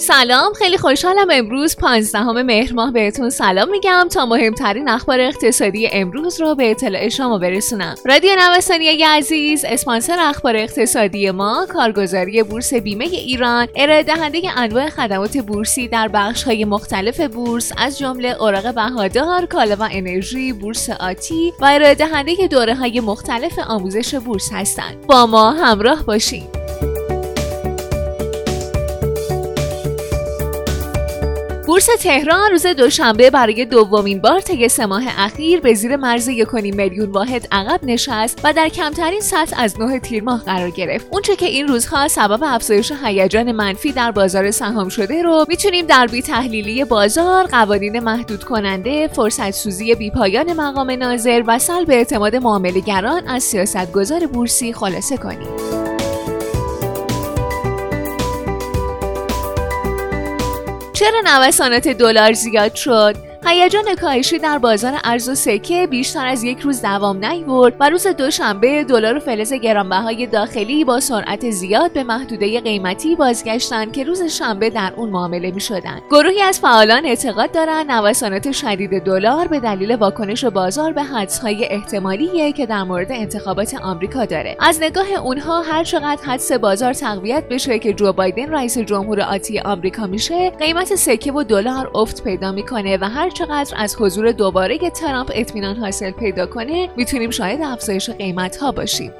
سلام، خیلی خوشحالم امروز 15 مهر ماه بهتون سلام میگم تا مهمترین اخبار اقتصادی امروز رو به اطلاع شما برسونم. رادیو نوسانی عزیز، اسپانسر اخبار اقتصادی ما، کارگزاری بورس بیمه ایران، ارائه دهنده انواع خدمات بورسی در بخش‌های مختلف بورس از جمله اوراق بهادار، کالا و انرژی، بورس آتی و ارائه دهنده دوره‌های مختلف آموزش بورس هستند. با ما همراه باشید. بورس تهران روز دوشنبه برای دومین بار طی 3 ماه اخیر به زیر مرز 1.5 میلیون واحد عقب نشست و در کمترین سطح از 9 تیر ماه قرار گرفت. اونچه که این روزها سبب افزایش هیجان منفی در بازار سهام شده رو میتونیم در بی‌تحلیلی بازار، قوانین محدود کننده، فرصت سوزی بی‌پایان مقام ناظر و سلب اعتماد معامله‌گران از سیاستگزار بورسی خلاصه کنیم. چرا نوسانات دلار زیاد شد؟ هیجان کاهشی در بازار ارز و سکه بیشتر از یک روز دوام نیاورد و روز دوشنبه دلار و فلز گرانبهای داخلی با سرعت زیاد به محدوده قیمتی بازگشتند که روز شنبه در اون معامله می‌شدند. گروهی از فعالان اعتقاد دارند نوسانات شدید دلار به دلیل واکنش بازار به حدس‌های احتمالیه که در مورد انتخابات آمریکا داره. از نگاه اونها هر چقدر حدس بازار تقویت بشه که جو بایدن رئیس جمهور آتی آمریکا میشه، قیمت سکه و دلار افت پیدا می‌کنه و هر چقدر از حضور دوباره که ترامپ اطمینان حاصل پیدا کنه میتونیم شاید افزایش قیمت ها باشیم.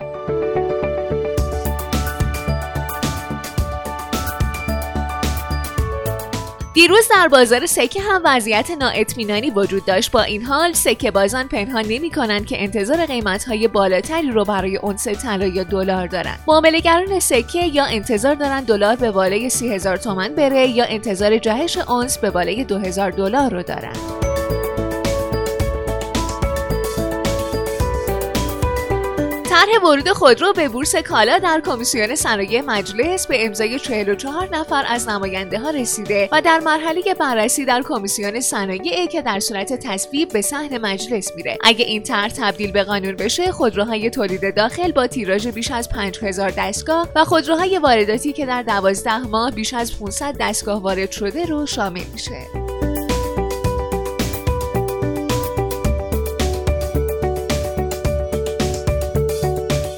دیروز در بازار سکه هم وضعیت نااطمینانی وجود داشت. با این حال سکه بازان پنهان نمی‌کنند که انتظار قیمت‌های بالاتری رو برای اونس طلا یا دلار دارن. معامله‌گران سکه یا انتظار دارن دلار به بالای 30,000 تومان بره یا انتظار جهش اونس به بالای $2,000 رو دارن. طرح ورود خودرو به بورس کالا در کمیسیون صنایع مجلس به امضای 44 نفر از نماینده ها رسیده و در مرحله بررسی در کمیسیون صنایع که در صورت تصویب به صحن مجلس میره. اگه این طرح تبدیل به قانون بشه، خودروهای تولید داخل با تیراژ بیش از 5000 دستگاه و خودروهای وارداتی که در 12 ماه بیش از 500 دستگاه وارد شده رو شامل میشه.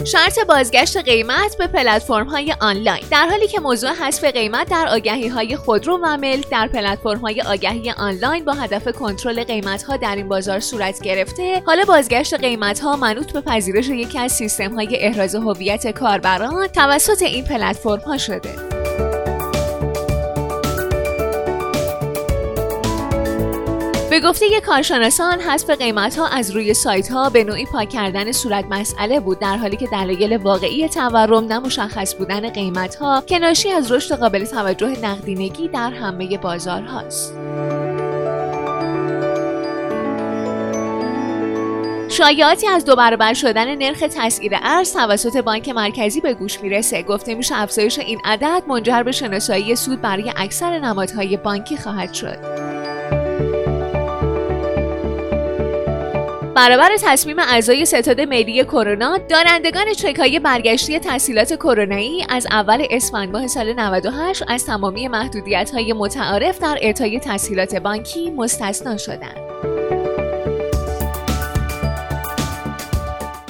شرط بازگشت قیمت به پلتفرم‌های آنلاین. در حالی که موضوع حذف قیمت در آگهی‌های خودرو و ملک در پلتفرم‌های آگهی آنلاین با هدف کنترل قیمت‌ها در این بازار صورت گرفته، حالا بازگشت قیمت‌ها منوط به پذیرش یکی از سیستم‌های احراز هویت کاربران توسط این پلتفرم‌ها شده. به گفته کارشناسان، حذف قیمت‌ها از روی سایت‌ها به نوعی پاک کردن صورت مسئله بود، در حالی که دلایل واقعی تورم نه مشخص بودن قیمت‌ها که ناشی از رشد قابل توجه نقدینگی در همه بازارهاست. شایعاتی از 2 برابر شدن نرخ تسعیر ارز توسط بانک مرکزی به گوش میرسه. گفته میشه افزایش این عدد منجر به شناسایی سود برای اکثر نمادهای بانکی خواهد شد. برابر تصمیم اعضای ستاد ملی کرونا، دارندگان چک‌های برگشتی تسهیلات کرونایی از اول اسفند ماه سال 98 از تمامی محدودیت‌های متعارف در اعطای تسهیلات بانکی مستثنا شدند.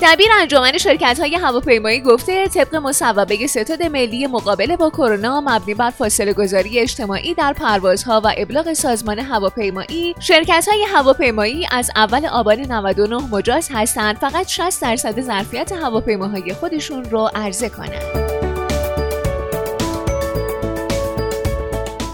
دبیر انجمن شرکت‌های هواپیمایی گفته طبق مصوبه ستاد ملی مقابله با کرونا مبنی بر فاصله‌گذاری اجتماعی در پروازها و ابلاغ سازمان هواپیمایی، شرکت‌های هواپیمایی از اول آبان 99 مجاز هستند فقط 60% ظرفیت هواپیماهای خودشون رو عرضه کنند.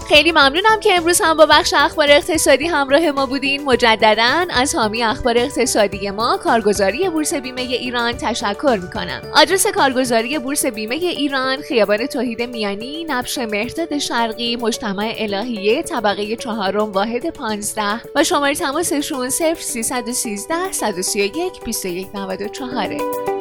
خیلی ممنونم که امروز هم با بخش اخبار اقتصادی همراه ما بودین. مجدداً از حامی اخبار اقتصادی ما، کارگزاری بورس بیمه ایران تشکر میکنم. آدرس کارگزاری بورس بیمه ایران: خیابان توحید میانی، نبش مهرداد شرقی، مجتمع الهیه، طبقه 4 واحد 15 و شماره تماسشون 0313 131 2194.